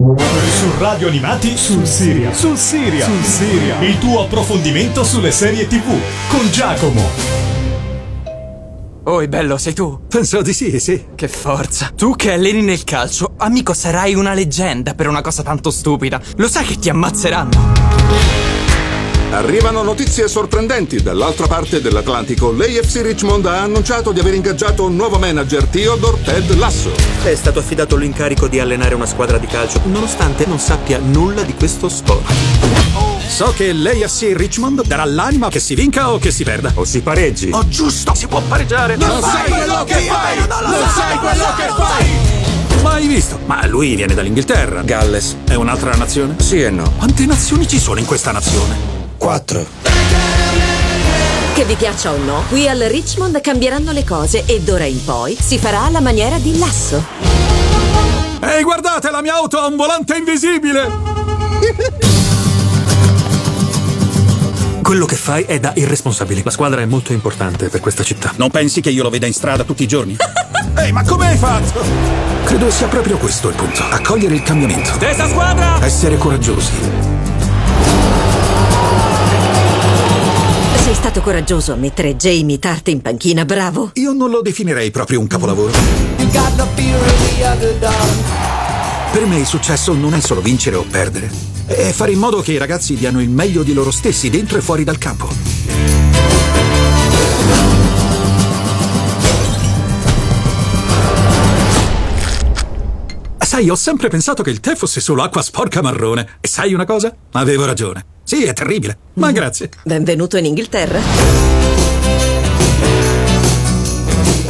Su Radio Animati, Sul Serial, il tuo approfondimento sulle serie TV con Giacomo. Oi, bello, sei tu? Penso di sì. Che forza. Tu che alleni nel calcio, amico, sarai una leggenda per una cosa tanto stupida. Lo sai che ti ammazzeranno? Arrivano notizie sorprendenti dall'altra parte dell'Atlantico. L'AFC Richmond ha annunciato di aver ingaggiato un nuovo manager, Theodore Ted Lasso. È stato affidato l'incarico di allenare una squadra di calcio, nonostante non sappia nulla di questo sport. So che l'AFC Richmond darà l'anima che si vinca o che si perda. O si pareggi. O giusto, si può pareggiare. Non sai quello che fai! Non sai quello che fai! Mai visto? Ma lui viene dall'Inghilterra. Galles. È un'altra nazione? Sì e no. Quante nazioni ci sono in questa nazione? 4. Che vi piaccia o no, qui al Richmond cambieranno le cose e d'ora in poi si farà alla maniera di Lasso. Ehi, guardate, la mia auto ha un volante invisibile! Quello che fai è da irresponsabile. La squadra è molto importante per questa città. Non pensi che io lo veda in strada tutti i giorni? Ehi, ma come hai fatto? Credo sia proprio questo il punto. Accogliere il cambiamento. Testa squadra! Essere coraggiosi. Sei stato coraggioso a mettere Jamie Tartt in panchina, bravo. Io non lo definirei proprio un capolavoro. Per me il successo non è solo vincere o perdere, è fare in modo che i ragazzi diano il meglio di loro stessi dentro e fuori dal campo. Sai, ho sempre pensato che il tè fosse solo acqua sporca marrone. E sai una cosa? Avevo ragione. Sì, è terribile, ma grazie. Benvenuto in Inghilterra.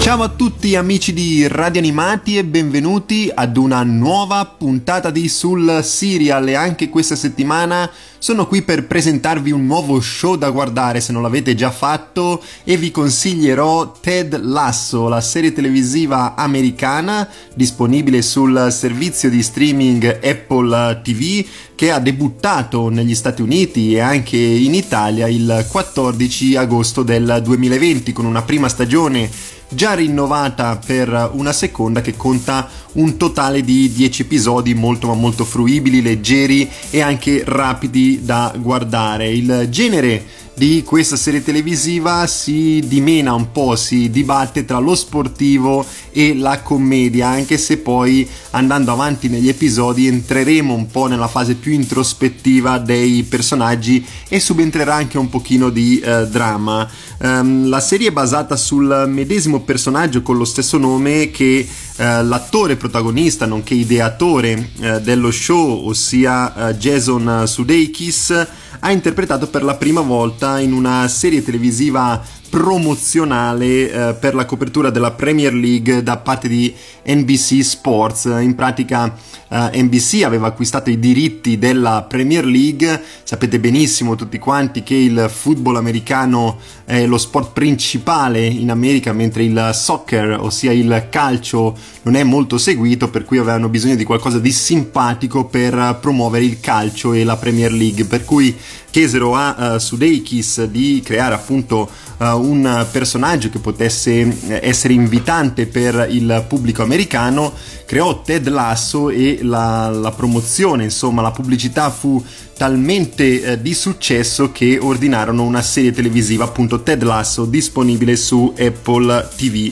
Ciao a tutti amici di Radio Animati e benvenuti ad una nuova puntata di Sul Serial. E anche questa settimana sono qui per presentarvi un nuovo show da guardare se non l'avete già fatto, e vi consiglierò Ted Lasso, la serie televisiva americana disponibile sul servizio di streaming Apple TV, che ha debuttato negli Stati Uniti e anche in Italia il 14 agosto del 2020 con una prima stagione già rinnovata per una seconda che conta un totale di 10 episodi molto ma molto fruibili, leggeri e anche rapidi da guardare. Il genere di questa serie televisiva si dimena un po', si dibatte tra lo sportivo e la commedia, anche se poi andando avanti negli episodi entreremo un po' nella fase più introspettiva dei personaggi e subentrerà anche un pochino di dramma. La serie è basata sul medesimo personaggio con lo stesso nome che l'attore protagonista, nonché ideatore dello show, ossia Jason Sudeikis, ha interpretato per la prima volta in una serie televisiva promozionale per la copertura della Premier League da parte di NBC Sports. In pratica NBC aveva acquistato i diritti della Premier League. Sapete benissimo tutti quanti che il football americano è lo sport principale in America, mentre il soccer, ossia il calcio, non è molto seguito, per cui avevano bisogno di qualcosa di simpatico per promuovere il calcio e la Premier League, per cui chiesero a Sudeikis di creare appunto un personaggio che potesse essere invitante per il pubblico americano. Creò Ted Lasso e la promozione, insomma la pubblicità fu talmente di successo che ordinarono una serie televisiva, appunto Ted Lasso, disponibile su Apple TV.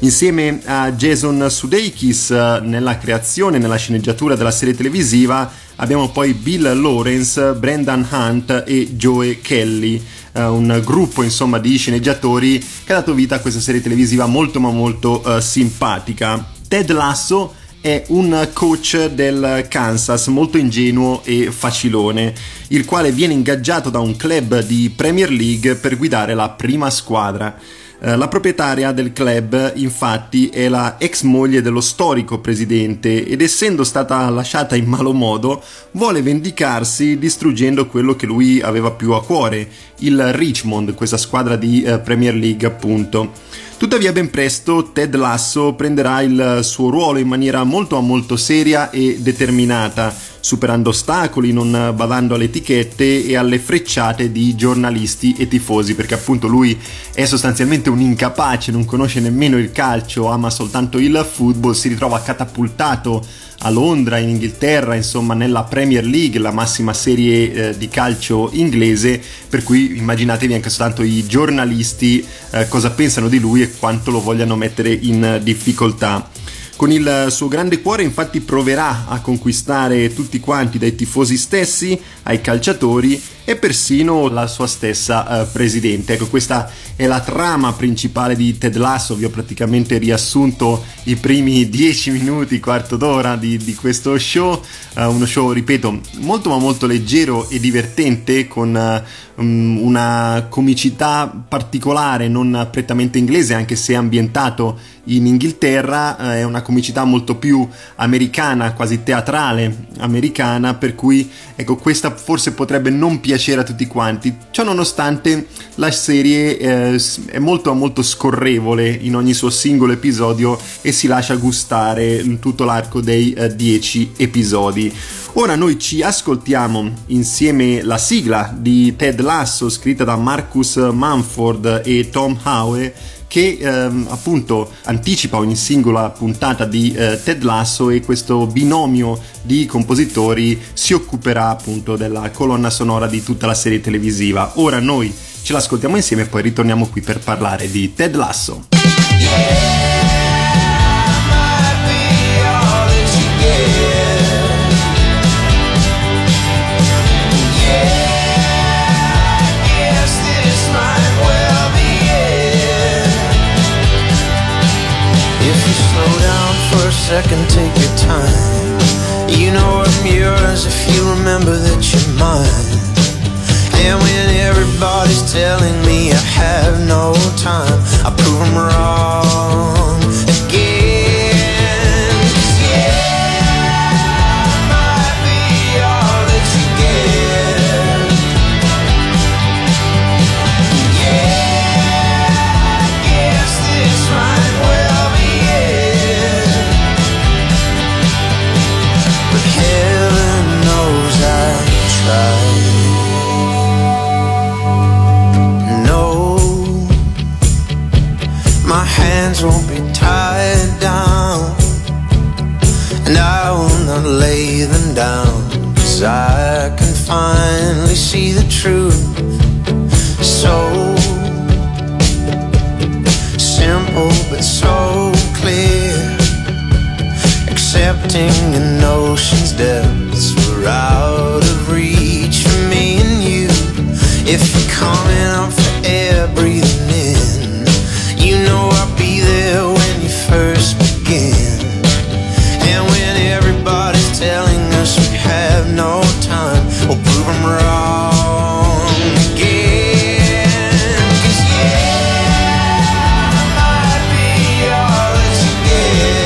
Insieme a Jason Sudeikis nella creazione, nella sceneggiatura della serie televisiva abbiamo poi Bill Lawrence, Brendan Hunt e Joe Kelly, un gruppo insomma di sceneggiatori che ha dato vita a questa serie televisiva molto ma molto simpatica. Ted Lasso è un coach del Kansas molto ingenuo e facilone, il quale viene ingaggiato da un club di Premier League per guidare la prima squadra. La proprietaria del club, infatti, è la ex moglie dello storico presidente ed, essendo stata lasciata in malo modo, vuole vendicarsi distruggendo quello che lui aveva più a cuore, il Richmond, questa squadra di Premier League, appunto. Tuttavia ben presto Ted Lasso prenderà il suo ruolo in maniera molto molto seria e determinata, superando ostacoli, non badando alle etichette e alle frecciate di giornalisti e tifosi, perché appunto lui è sostanzialmente un incapace, non conosce nemmeno il calcio, ama soltanto il football, si ritrova catapultato a Londra, in Inghilterra, insomma nella Premier League, la massima serie di calcio inglese, per cui immaginatevi anche soltanto i giornalisti cosa pensano di lui e quanto lo vogliano mettere in difficoltà. Con il suo grande cuore infatti proverà a conquistare tutti quanti, dai tifosi stessi ai calciatori e persino la sua stessa presidente. Ecco, questa è la trama principale di Ted Lasso. Vi ho praticamente riassunto i primi 10 minuti, quarto d'ora di questo show, uno show, ripeto, molto ma molto leggero e divertente, con una comicità particolare, non prettamente inglese, anche se ambientato in Inghilterra. È una comicità molto più americana, quasi teatrale americana, per cui ecco, questa forse potrebbe non piacere a tutti quanti. Ciò nonostante la serie è molto molto scorrevole in ogni suo singolo episodio e si lascia gustare tutto l'arco dei 10 episodi. Ora noi ci ascoltiamo insieme la sigla di Ted Lasso, scritta da Marcus Mumford e Tom Howe, che appunto anticipa ogni singola puntata di Ted Lasso, e questo binomio di compositori si occuperà appunto della colonna sonora di tutta la serie televisiva. Ora noi ce l'ascoltiamo insieme e poi ritorniamo qui per parlare di Ted Lasso. Second, take your time. You know I'm yours if you remember that you're mine. And when everybody's telling me I have no time, I prove them wrong again. 'Cause yeah, I might be all that you get. Yeah, I guess this might well be it. No, my hands won't be tied down, and I will not lay them down, 'cause I can finally see the truth. So simple but so clear, accepting an ocean's depths were out of reach for me and you. If you're coming up for air, breathing in, you know I'll be there when you first begin. And when everybody's telling us we have no time, we'll prove them wrong again. 'Cause yeah, I might be all that you get.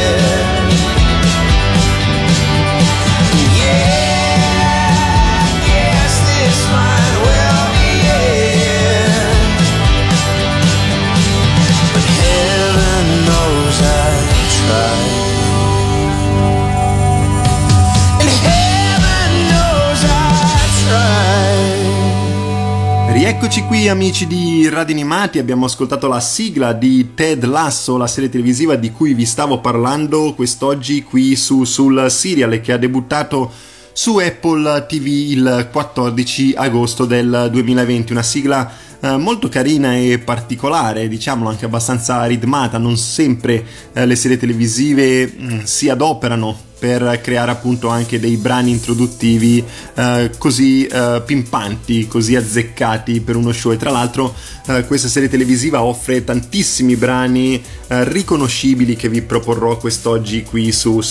Eccoci qui amici di Radio Animati, abbiamo ascoltato la sigla di Ted Lasso, la serie televisiva di cui vi stavo parlando quest'oggi qui su Sul Serial, che ha debuttato su Apple TV il 14 agosto del 2020, una sigla molto carina e particolare, diciamolo, anche abbastanza ritmata. Non sempre le serie televisive si adoperano per creare appunto anche dei brani introduttivi così pimpanti, così azzeccati per uno show. E tra l'altro questa serie televisiva offre tantissimi brani riconoscibili che vi proporrò quest'oggi qui sul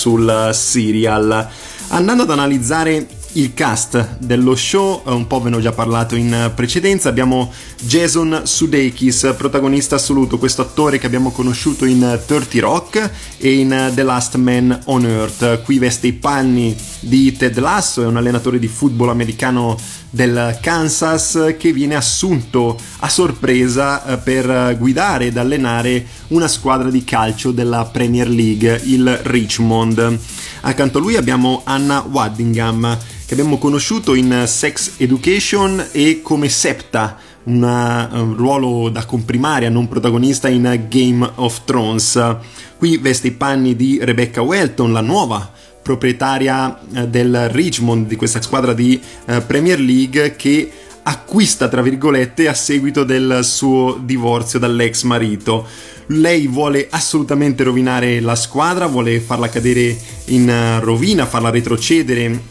Serial. Andando ad analizzare il cast dello show, un po' ve ne ho già parlato in precedenza, abbiamo Jason Sudeikis, protagonista assoluto, questo attore che abbiamo conosciuto in 30 Rock e in The Last Man on Earth. Qui veste i panni di Ted Lasso, è un allenatore di football americano del Kansas che viene assunto a sorpresa per guidare ed allenare una squadra di calcio della Premier League, il Richmond. Accanto a lui abbiamo Hannah Waddingham, che abbiamo conosciuto in Sex Education e come Septa, un ruolo da comprimaria non protagonista in Game of Thrones. Qui veste i panni di Rebecca Welton, la nuova proprietaria del Richmond, di questa squadra di Premier League che acquista, tra virgolette, a seguito del suo divorzio dall'ex marito. Lei vuole assolutamente rovinare la squadra, vuole farla cadere in rovina, farla retrocedere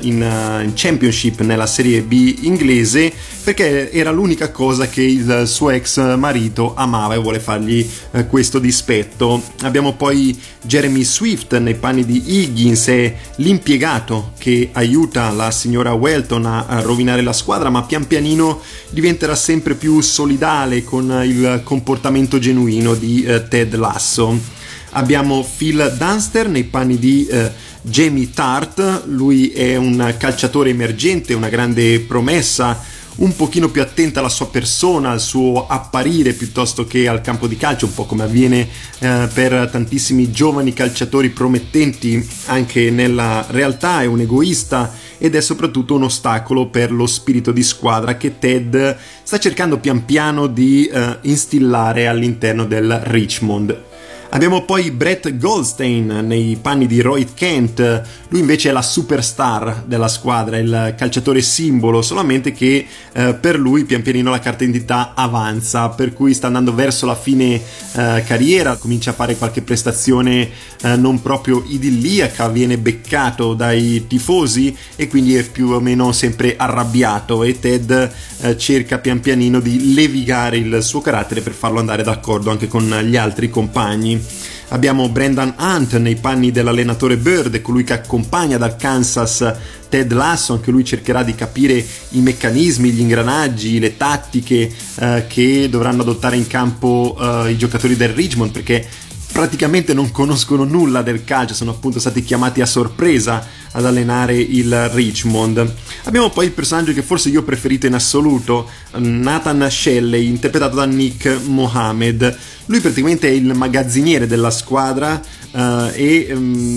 in Championship, nella Serie B inglese, perché era l'unica cosa che il suo ex marito amava e vuole fargli questo dispetto. Abbiamo poi Jeremy Swift nei panni di Higgins, è l'impiegato che aiuta la signora Welton a rovinare la squadra, ma pian pianino diventerà sempre più solidale con il comportamento genuino di Ted Lasso. Abbiamo Phil Dunster nei panni di Jamie Tartt, lui è un calciatore emergente, una grande promessa, un pochino più attenta alla sua persona, al suo apparire piuttosto che al campo di calcio, un po' come avviene per tantissimi giovani calciatori promettenti anche nella realtà. È un egoista ed è soprattutto un ostacolo per lo spirito di squadra che Ted sta cercando pian piano di instillare all'interno del Richmond. Abbiamo poi Brett Goldstein nei panni di Roy Kent, lui invece è la superstar della squadra, il calciatore simbolo, solamente che per lui pian pianino la carta d'identità avanza, per cui sta andando verso la fine carriera, comincia a fare qualche prestazione non proprio idilliaca, viene beccato dai tifosi e quindi è più o meno sempre arrabbiato, e Ted cerca pian pianino di levigare il suo carattere per farlo andare d'accordo anche con gli altri compagni. Abbiamo Brendan Hunt nei panni dell'allenatore Bird, colui che accompagna dal Kansas Ted Lasso, anche lui cercherà di capire i meccanismi, gli ingranaggi, le tattiche che dovranno adottare in campo i giocatori del Richmond, perché praticamente non conoscono nulla del calcio, sono appunto stati chiamati a sorpresa ad allenare il Richmond. Abbiamo poi il personaggio che forse io ho preferito in assoluto, Nathan Shelley, interpretato da Nick Mohammed. Lui praticamente è il magazziniere della squadra e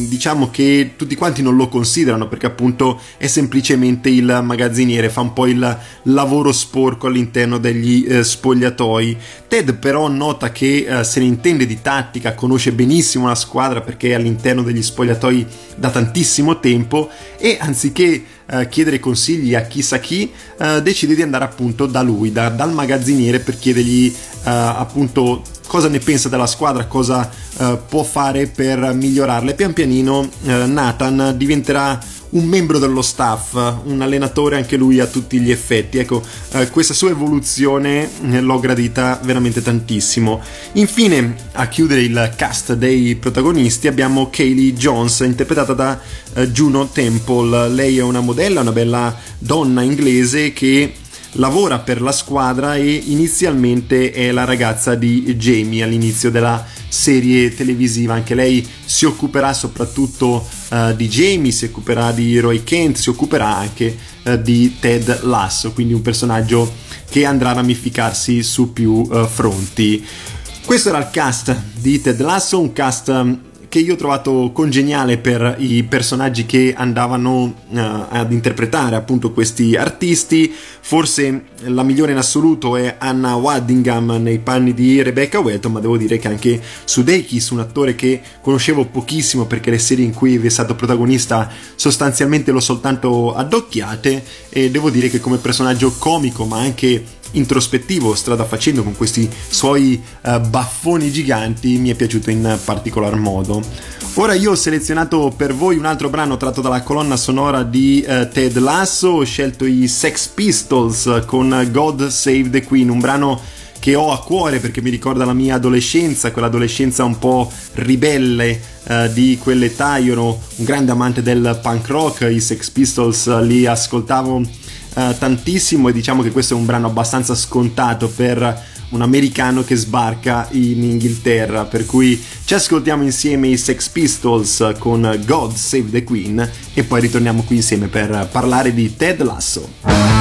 diciamo che tutti quanti non lo considerano perché appunto è semplicemente il magazziniere, fa un po' il lavoro sporco all'interno degli spogliatoi. Ted però nota che se ne intende di tattica, conosce benissimo la squadra perché è all'interno degli spogliatoi da tantissimo tempo e anziché chiedere consigli a chissà chi decide di andare appunto da lui, dal magazziniere, per chiedergli appunto cosa ne pensa della squadra, cosa può fare per migliorarla. Pian pianino Nathan diventerà un membro dello staff, un allenatore anche lui a tutti gli effetti. Ecco, questa sua evoluzione l'ho gradita veramente tantissimo. Infine, a chiudere il cast dei protagonisti abbiamo Kylie Jones, interpretata da Juno Temple. Lei è una modella, una bella donna inglese che lavora per la squadra e inizialmente è la ragazza di Jamie all'inizio della serie televisiva. Anche lei si occuperà soprattutto di Jamie, si occuperà di Roy Kent, si occuperà anche di Ted Lasso, quindi un personaggio che andrà a ramificarsi su più fronti. Questo era il cast di Ted Lasso, un cast che io ho trovato congeniale per i personaggi che andavano ad interpretare appunto questi artisti. Forse la migliore in assoluto è Hannah Waddingham nei panni di Rebecca Welton, ma devo dire che anche Sudeikis, un attore che conoscevo pochissimo perché le serie in cui è stato protagonista sostanzialmente l'ho soltanto addocchiate, e devo dire che come personaggio comico ma anche introspettivo, strada facendo con questi suoi baffoni giganti, mi è piaciuto in particolar modo. Ora io ho selezionato per voi un altro brano tratto dalla colonna sonora di Ted Lasso, ho scelto i Sex Pistols con God Save the Queen, un brano che ho a cuore perché mi ricorda la mia adolescenza, quell'adolescenza un po' ribelle di quell'età. Io ero un grande amante del punk rock, i Sex Pistols li ascoltavo tantissimo e diciamo che questo è un brano abbastanza scontato per un americano che sbarca in Inghilterra, per cui ci ascoltiamo insieme i Sex Pistols con God Save the Queen e poi ritorniamo qui insieme per parlare di Ted Lasso.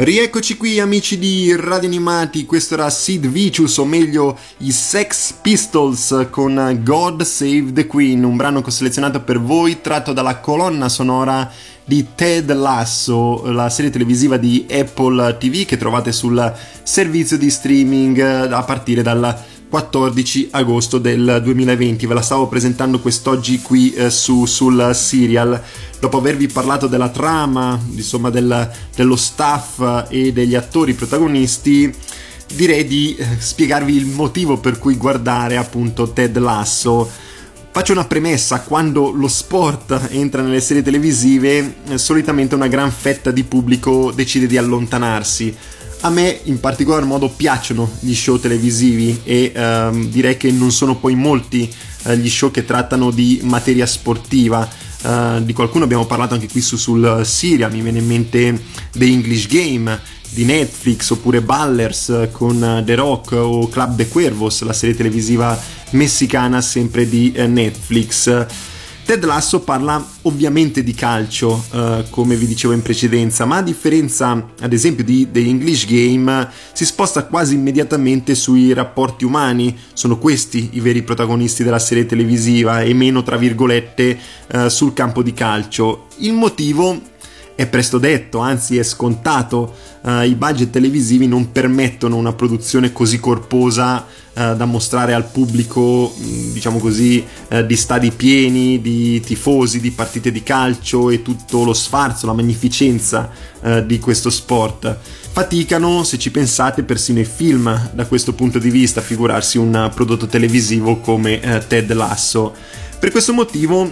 Rieccoci qui amici di Radio Animati, questo era Sid Vicious, o meglio i Sex Pistols con God Save the Queen, un brano che ho selezionato per voi tratto dalla colonna sonora di Ted Lasso, la serie televisiva di Apple TV che trovate sul servizio di streaming a partire dal 14 agosto del 2020. Ve la stavo presentando quest'oggi qui su Sul Serial. Dopo avervi parlato della trama, insomma dello staff e degli attori protagonisti, direi di spiegarvi il motivo per cui guardare appunto Ted Lasso. Faccio una premessa: quando lo sport entra nelle serie televisive, solitamente una gran fetta di pubblico decide di allontanarsi. A me in particolar modo piacciono gli show televisivi e direi che non sono poi molti gli show che trattano di materia sportiva. Di qualcuno abbiamo parlato anche qui su Sul Serial, mi viene in mente The English Game di Netflix, oppure Ballers con The Rock, o Club de Cuervos, la serie televisiva messicana sempre di Netflix. Ted Lasso parla ovviamente di calcio, come vi dicevo in precedenza, ma a differenza ad esempio di The English Game si sposta quasi immediatamente sui rapporti umani. Sono questi i veri protagonisti della serie televisiva e meno, tra virgolette, sul campo di calcio. Il motivo è presto detto, anzi è scontato, i budget televisivi non permettono una produzione così corposa da mostrare al pubblico, diciamo così, di stadi pieni, di tifosi, di partite di calcio e tutto lo sfarzo, la magnificenza di questo sport. Faticano, se ci pensate, persino i film da questo punto di vista, figurarsi un prodotto televisivo come Ted Lasso. Per questo motivo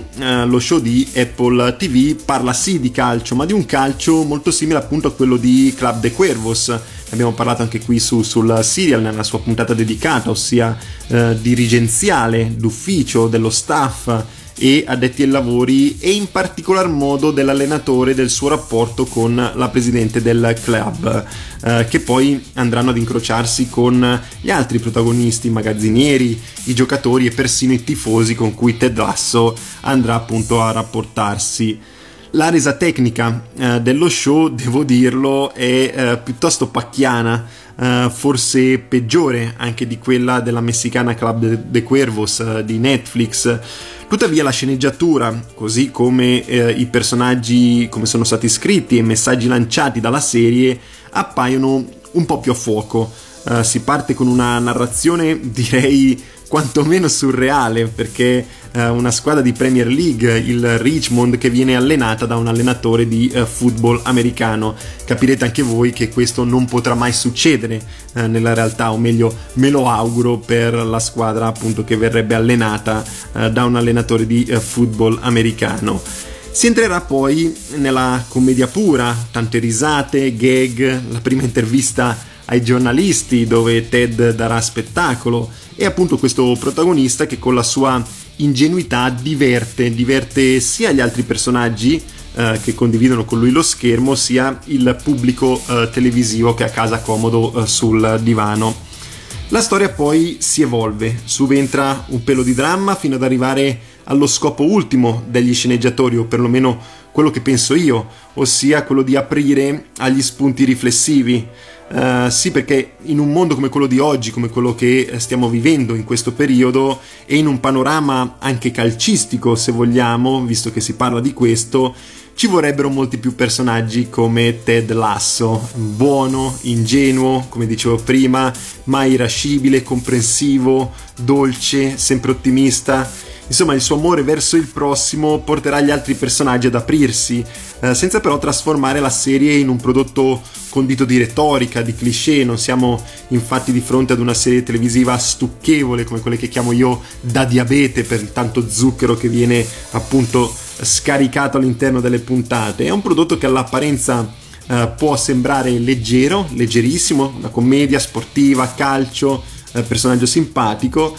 lo show di Apple TV parla sì di calcio, ma di un calcio molto simile appunto a quello di Club de Cuervos. Ne abbiamo parlato anche qui su Sul Serial nella sua puntata dedicata, ossia dirigenziale, d'ufficio, dello staff e addetti ai lavori, e in particolar modo dell'allenatore e del suo rapporto con la presidente del club, che poi andranno ad incrociarsi con gli altri protagonisti, i magazzinieri, i giocatori e persino i tifosi con cui Ted Lasso andrà appunto a rapportarsi. La resa tecnica dello show, devo dirlo, è piuttosto pacchiana, forse peggiore anche di quella della messicana Club de Cuervos di Netflix. Tuttavia la sceneggiatura, così come i personaggi, come sono stati scritti, e i messaggi lanciati dalla serie appaiono un po' più a fuoco. Si parte con una narrazione, direi, quantomeno surreale, perché una squadra di Premier League, il Richmond, che viene allenata da un allenatore di football americano. Capirete anche voi che questo non potrà mai succedere nella realtà, o meglio me lo auguro per la squadra appunto che verrebbe allenata da un allenatore di football americano. Si entrerà poi nella commedia pura, tante risate, gag, la prima intervista ai giornalisti dove Ted darà spettacolo, e appunto questo protagonista che con la sua ingenuità diverte sia gli altri personaggi che condividono con lui lo schermo, sia il pubblico televisivo che è a casa comodo sul divano. La storia poi si evolve, subentra un pelo di dramma fino ad arrivare allo scopo ultimo degli sceneggiatori, o perlomeno quello che penso io, ossia quello di aprire agli spunti riflessivi. Sì, perché in un mondo come quello di oggi, come quello che stiamo vivendo in questo periodo, e in un panorama anche calcistico, se vogliamo, visto che si parla di questo, ci vorrebbero molti più personaggi come Ted Lasso, buono, ingenuo, come dicevo prima, mai irascibile, comprensivo, dolce, sempre ottimista. Insomma, il suo amore verso il prossimo porterà gli altri personaggi ad aprirsi, senza però trasformare la serie in un prodotto condito di retorica, di cliché. Non siamo infatti di fronte ad una serie televisiva stucchevole, come quelle che chiamo io da diabete, per il tanto zucchero che viene appunto scaricato all'interno delle puntate. È un prodotto che all'apparenza può sembrare leggero, leggerissimo, una commedia sportiva, calcio, personaggio simpatico,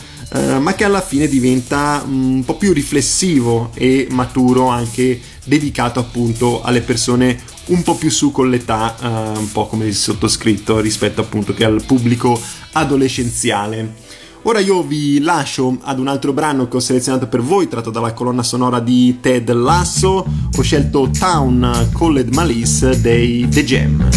ma che alla fine diventa un po' più riflessivo e maturo, anche dedicato appunto alle persone un po' più su con l'età, un po' come il sottoscritto, rispetto appunto che al pubblico adolescenziale. Ora io vi lascio ad un altro brano che ho selezionato per voi, tratto dalla colonna sonora di Ted Lasso. Ho scelto Town Called Malice dei The Jam.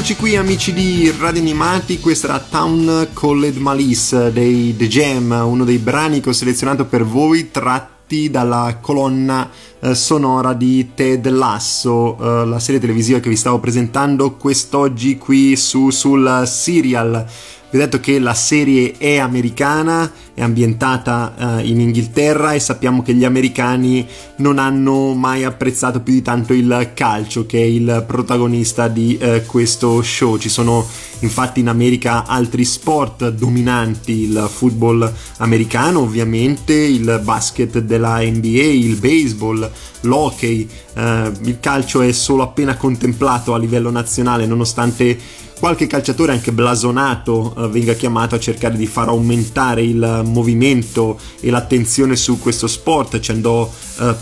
Eccoci qui amici di Radio Animati, questa era Town Called Malice dei The Jam, uno dei brani che ho selezionato per voi tratti dalla colonna sonora di Ted Lasso, la serie televisiva che vi stavo presentando quest'oggi qui su Sul Serial. Vi ho detto che la serie è americana, è ambientata in Inghilterra e sappiamo che gli americani non hanno mai apprezzato più di tanto il calcio, che è il protagonista di questo show. Ci sono infatti in America altri sport dominanti, il football americano ovviamente, il basket della NBA, il baseball, l'hockey. Il calcio è solo appena contemplato a livello nazionale, nonostante qualche calciatore anche blasonato venga chiamato a cercare di far aumentare il movimento e l'attenzione su questo sport. Ci andò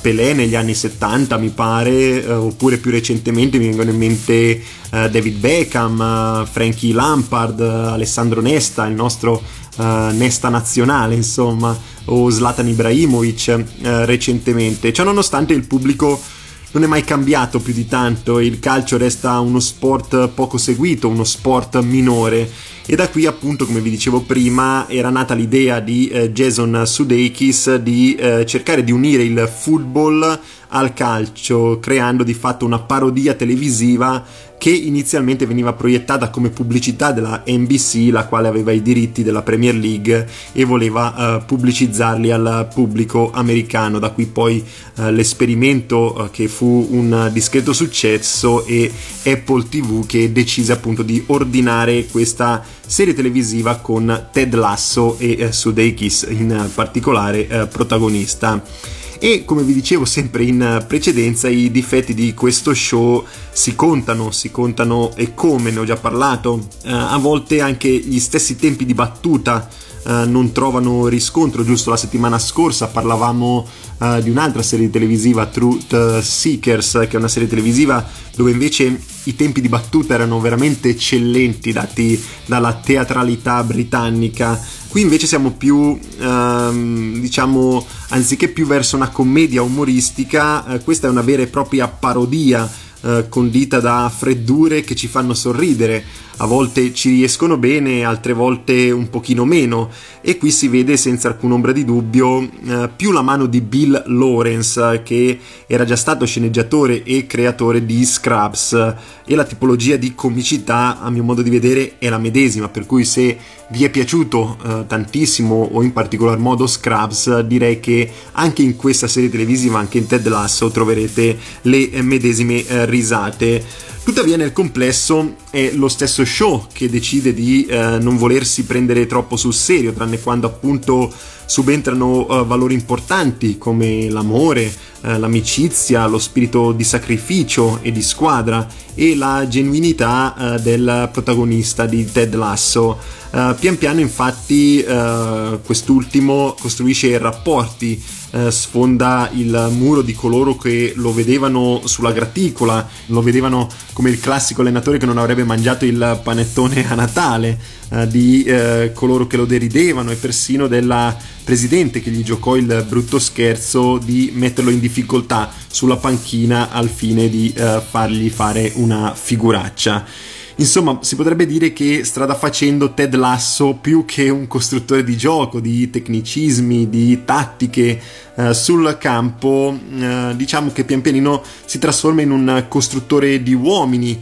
Pelé negli anni 70 mi pare, oppure più recentemente mi vengono in mente David Beckham, Frankie Lampard, Alessandro Nesta, il nostro Nesta nazionale insomma, o Zlatan Ibrahimovic recentemente. Ciò nonostante il pubblico non è mai cambiato più di tanto, il calcio resta uno sport poco seguito, uno sport minore, e da qui appunto, come vi dicevo prima, era nata l'idea di Jason Sudeikis di cercare di unire il football al calcio, creando di fatto una parodia televisiva che inizialmente veniva proiettata come pubblicità della NBC, la quale aveva i diritti della Premier League e voleva pubblicizzarli al pubblico americano. Da qui poi l'esperimento che fu un discreto successo e Apple TV che decise appunto di ordinare questa serie televisiva con Ted Lasso e Sudeikis in particolare protagonista. E come vi dicevo sempre in precedenza, i difetti di questo show si contano e come ne ho già parlato. A volte anche gli stessi tempi di battuta non trovano riscontro. Giusto la settimana scorsa parlavamo di un'altra serie televisiva, Truth Seekers, che è una serie televisiva dove invece i tempi di battuta erano veramente eccellenti, dati dalla teatralità britannica. Qui invece siamo più, anziché più verso una commedia umoristica, questa è una vera e propria parodia condita da freddure che ci fanno sorridere. A volte ci riescono bene, altre volte un pochino meno, e qui si vede senza alcun'ombra di dubbio più la mano di Bill Lawrence, che era già stato sceneggiatore e creatore di Scrubs, e la tipologia di comicità a mio modo di vedere è la medesima, per cui se vi è piaciuto tantissimo o in particolar modo Scrubs, direi che anche in questa serie televisiva, anche in Ted Lasso, troverete le medesime risate. Tuttavia nel complesso è lo stesso show che decide di non volersi prendere troppo sul serio, tranne quando appunto subentrano valori importanti come l'amore, l'amicizia, lo spirito di sacrificio e di squadra e la genuinità del protagonista di Ted Lasso. Pian piano infatti quest'ultimo costruisce rapporti, sfonda il muro di coloro che lo vedevano sulla graticola, lo vedevano come il classico allenatore che non avrebbe mangiato il panettone a Natale, di coloro che lo deridevano e persino della presidente che gli giocò il brutto scherzo di metterlo in difficoltà sulla panchina al fine di fargli fare una figuraccia. Insomma, si potrebbe dire che strada facendo Ted Lasso, più che un costruttore di gioco, di tecnicismi, di tattiche sul campo, diciamo che pian pianino si trasforma in un costruttore di uomini,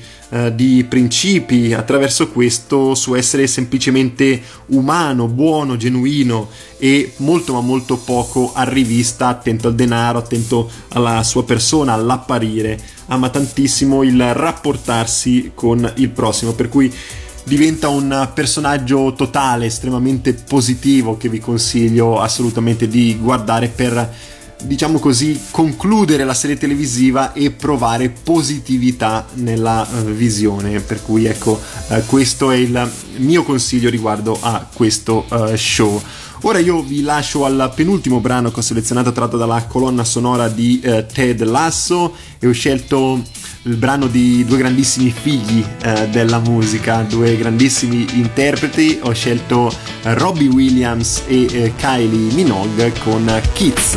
di principi, attraverso questo suo essere semplicemente umano, buono, genuino e molto ma molto poco arrivista, attento al denaro, attento alla sua persona, all'apparire. Ama tantissimo il rapportarsi con il prossimo, per cui diventa un personaggio totale, estremamente positivo, che vi consiglio assolutamente di guardare per, diciamo così, concludere la serie televisiva e provare positività nella visione. Per cui ecco, questo è il mio consiglio riguardo a questo show. Ora io vi lascio al penultimo brano che ho selezionato, tratto dalla colonna sonora di Ted Lasso, e ho scelto il brano di due grandissimi figli della musica, due grandissimi interpreti. Ho scelto Robbie Williams e Kylie Minogue con Kids.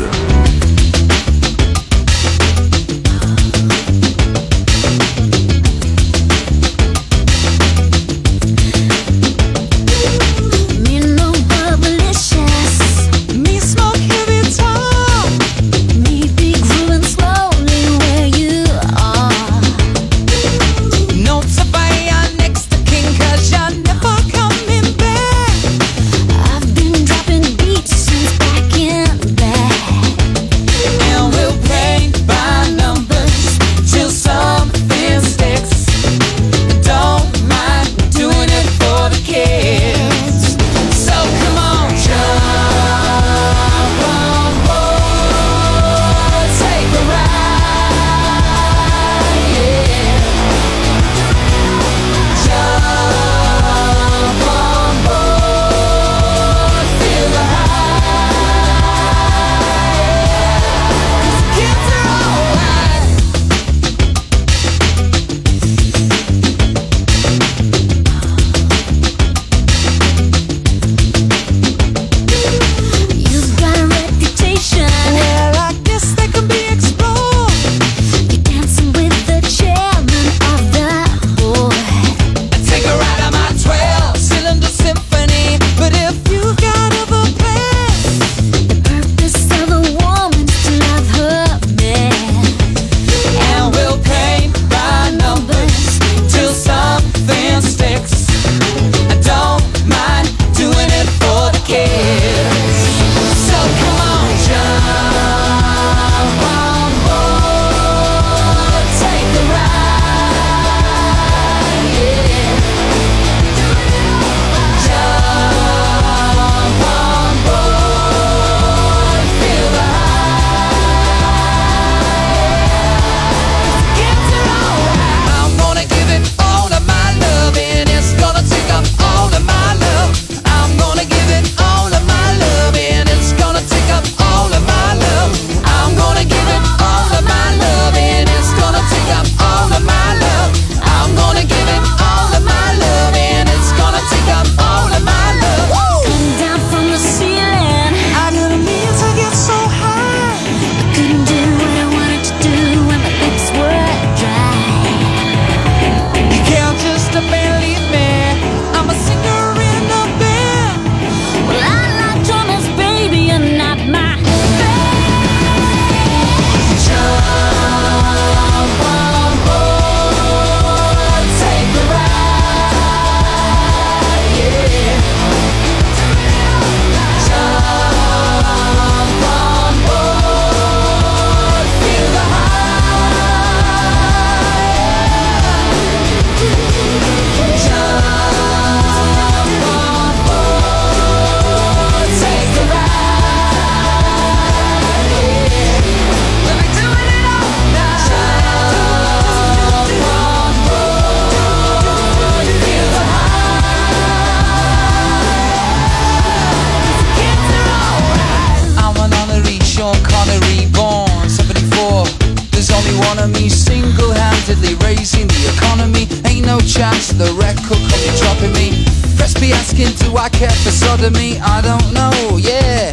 looking to I care for sodomy? I don't know, yeah,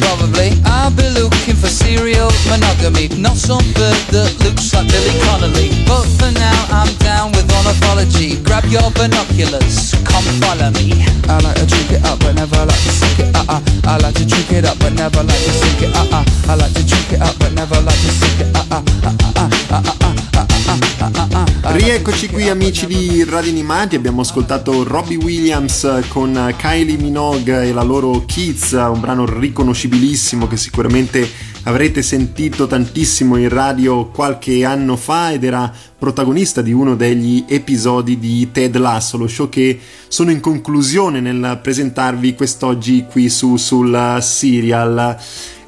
probably. I'll be looking for serial monogamy, not some bird that looks like Billy Connolly. But for now I'm down with ornithology. Grab your binoculars, come follow me. I like to drink it up, but never like to sink it, I like to drink it up, but never like to sink it, I like to drink it up, but never like to sink it, Rieccoci qui amici di Radio Animati, abbiamo ascoltato Robbie Williams con Kylie Minogue e la loro Kids, un brano riconoscibilissimo che sicuramente avrete sentito tantissimo in radio qualche anno fa ed era protagonista di uno degli episodi di Ted Lasso, lo show che sono in conclusione nel presentarvi quest'oggi qui su Sul Serial.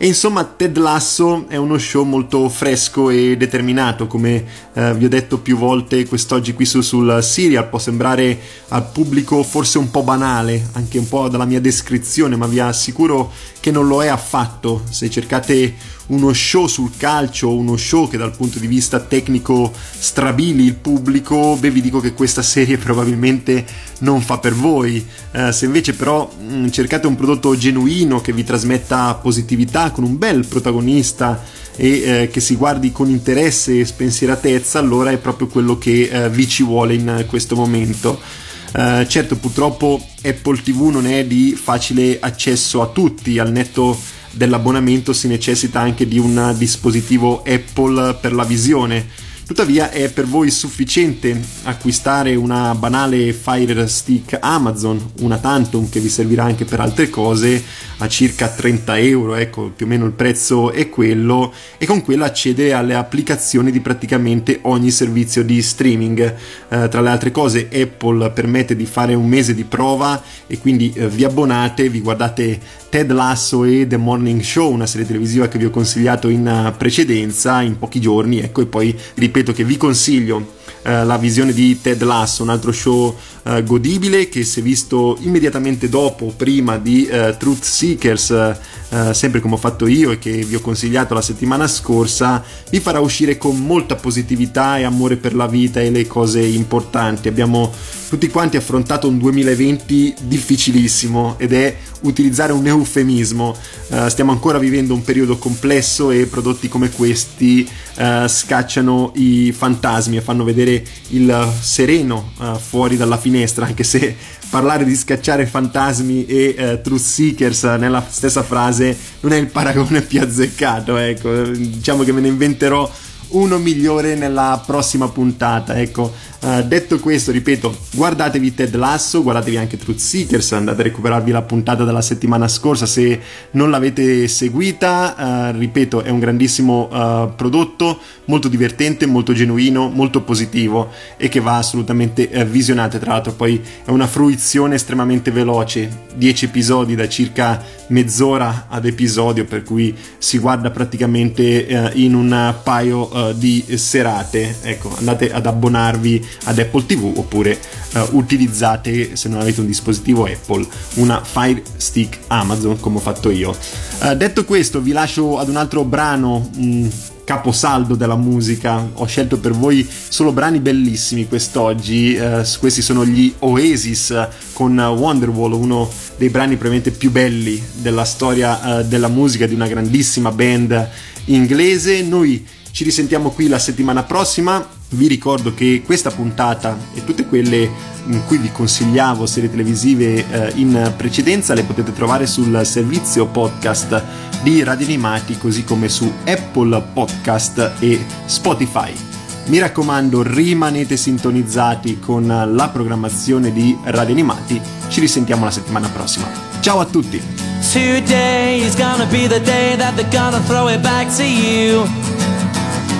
E insomma Ted Lasso è uno show molto fresco e determinato, come vi ho detto più volte quest'oggi qui su Sul Serial. Può sembrare al pubblico forse un po' banale, anche un po' dalla mia descrizione, ma vi assicuro che non lo è affatto. Se cercate uno show sul calcio, uno show che dal punto di vista tecnico strabili il pubblico, beh, vi dico che questa serie probabilmente non fa per voi. Se invece però cercate un prodotto genuino che vi trasmetta positività, con un bel protagonista e che si guardi con interesse e spensieratezza, allora è proprio quello che vi ci vuole in questo momento. Certo, purtroppo Apple TV non è di facile accesso a tutti, al netto dell'abbonamento si necessita anche di un dispositivo Apple per la visione. Tuttavia è per voi sufficiente acquistare una banale Fire Stick Amazon, una tantum che vi servirà anche per altre cose, a circa €30, ecco, più o meno il prezzo è quello, e con quella accedere alle applicazioni di praticamente ogni servizio di streaming. Tra le altre cose Apple permette di fare un mese di prova e quindi vi abbonate, vi guardate Ted Lasso e The Morning Show, una serie televisiva che vi ho consigliato in precedenza, in pochi giorni, ecco, e poi ripeto che vi consiglio la visione di Ted Lasso, un altro show godibile che si è visto immediatamente dopo, prima di Truth Seekers, sempre come ho fatto io e che vi ho consigliato la settimana scorsa, vi farà uscire con molta positività e amore per la vita e le cose importanti. Abbiamo tutti quanti affrontato un 2020 difficilissimo, ed è utilizzare un eufemismo, stiamo ancora vivendo un periodo complesso e prodotti come questi scacciano i fantasmi e fanno vedere il sereno fuori dalla finestra, anche se parlare di scacciare fantasmi e Truth Seekers nella stessa frase non è il paragone più azzeccato, ecco, diciamo che me ne inventerò uno migliore nella prossima puntata, ecco. Detto questo, ripeto, guardatevi Ted Lasso, guardatevi anche Truth Seekers, andate a recuperarvi la puntata della settimana scorsa se non l'avete seguita. Ripeto, è un grandissimo prodotto, molto divertente, molto genuino, molto positivo e che va assolutamente visionato. Tra l'altro poi è una fruizione estremamente veloce, 10 episodi da circa mezz'ora ad episodio, per cui si guarda praticamente in un paio di serate. Ecco, andate ad abbonarvi ad Apple TV oppure utilizzate, se non avete un dispositivo Apple, una Fire Stick Amazon come ho fatto io. Detto questo, vi lascio ad un altro brano, caposaldo della musica. Ho scelto per voi solo brani bellissimi quest'oggi, questi sono gli Oasis con Wonderwall, uno dei brani probabilmente più belli della storia della musica, di una grandissima band inglese. Noi ci risentiamo qui la settimana prossima. Vi ricordo che questa puntata e tutte quelle in cui vi consigliavo serie televisive in precedenza le potete trovare sul servizio podcast di Radio Animati, così come su Apple Podcast e Spotify. Mi raccomando, rimanete sintonizzati con la programmazione di Radio Animati. Ci risentiamo la settimana prossima. Ciao a tutti! Today is gonna be the day that they're gonna throw it back to you.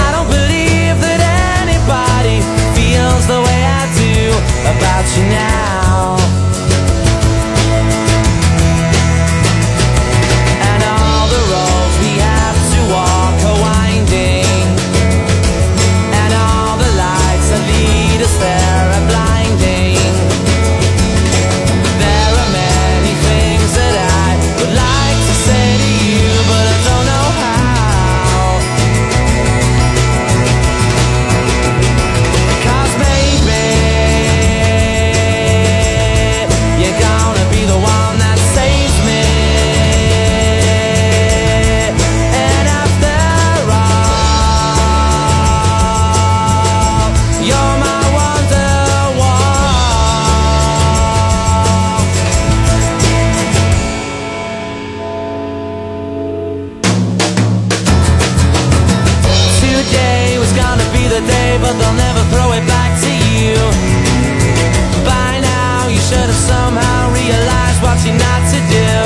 I don't believe that anybody feels the way I do about you now. you. By now you should have somehow realized what you're not to do.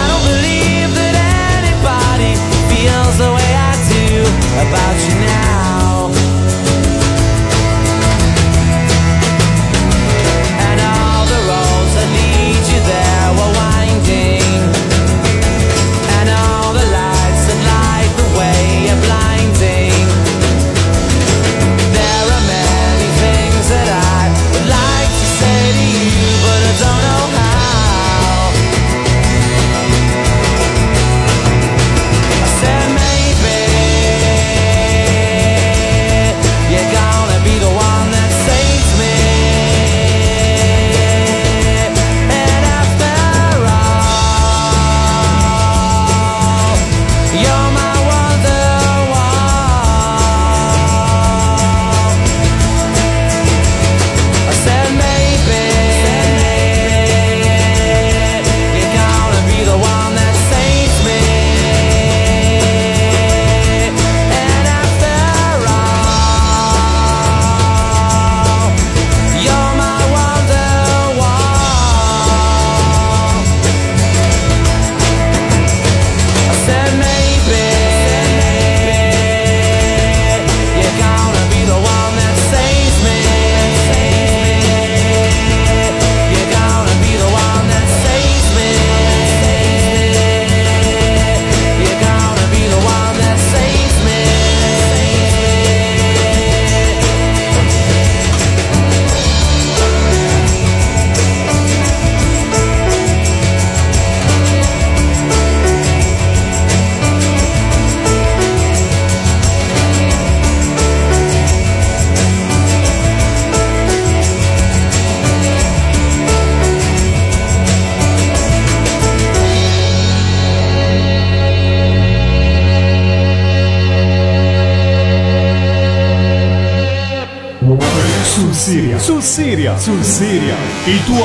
I don't believe that anybody feels the way I do about you now. And all the roads that lead you there were winding, and all the lights that light the way are blinding. There are many things that I would like to say to you, but I don't know how. I said maybe you're gonna be the one that saves me. And after all, you're my wonderwall. I said maybe you're gonna be the one that saves me. And after all, you're my wonderwall. I said maybe you're gonna be the one that saves me. You're gonna be the one that saves me. You're gonna be the one that saves me. Sul Serial, il tuo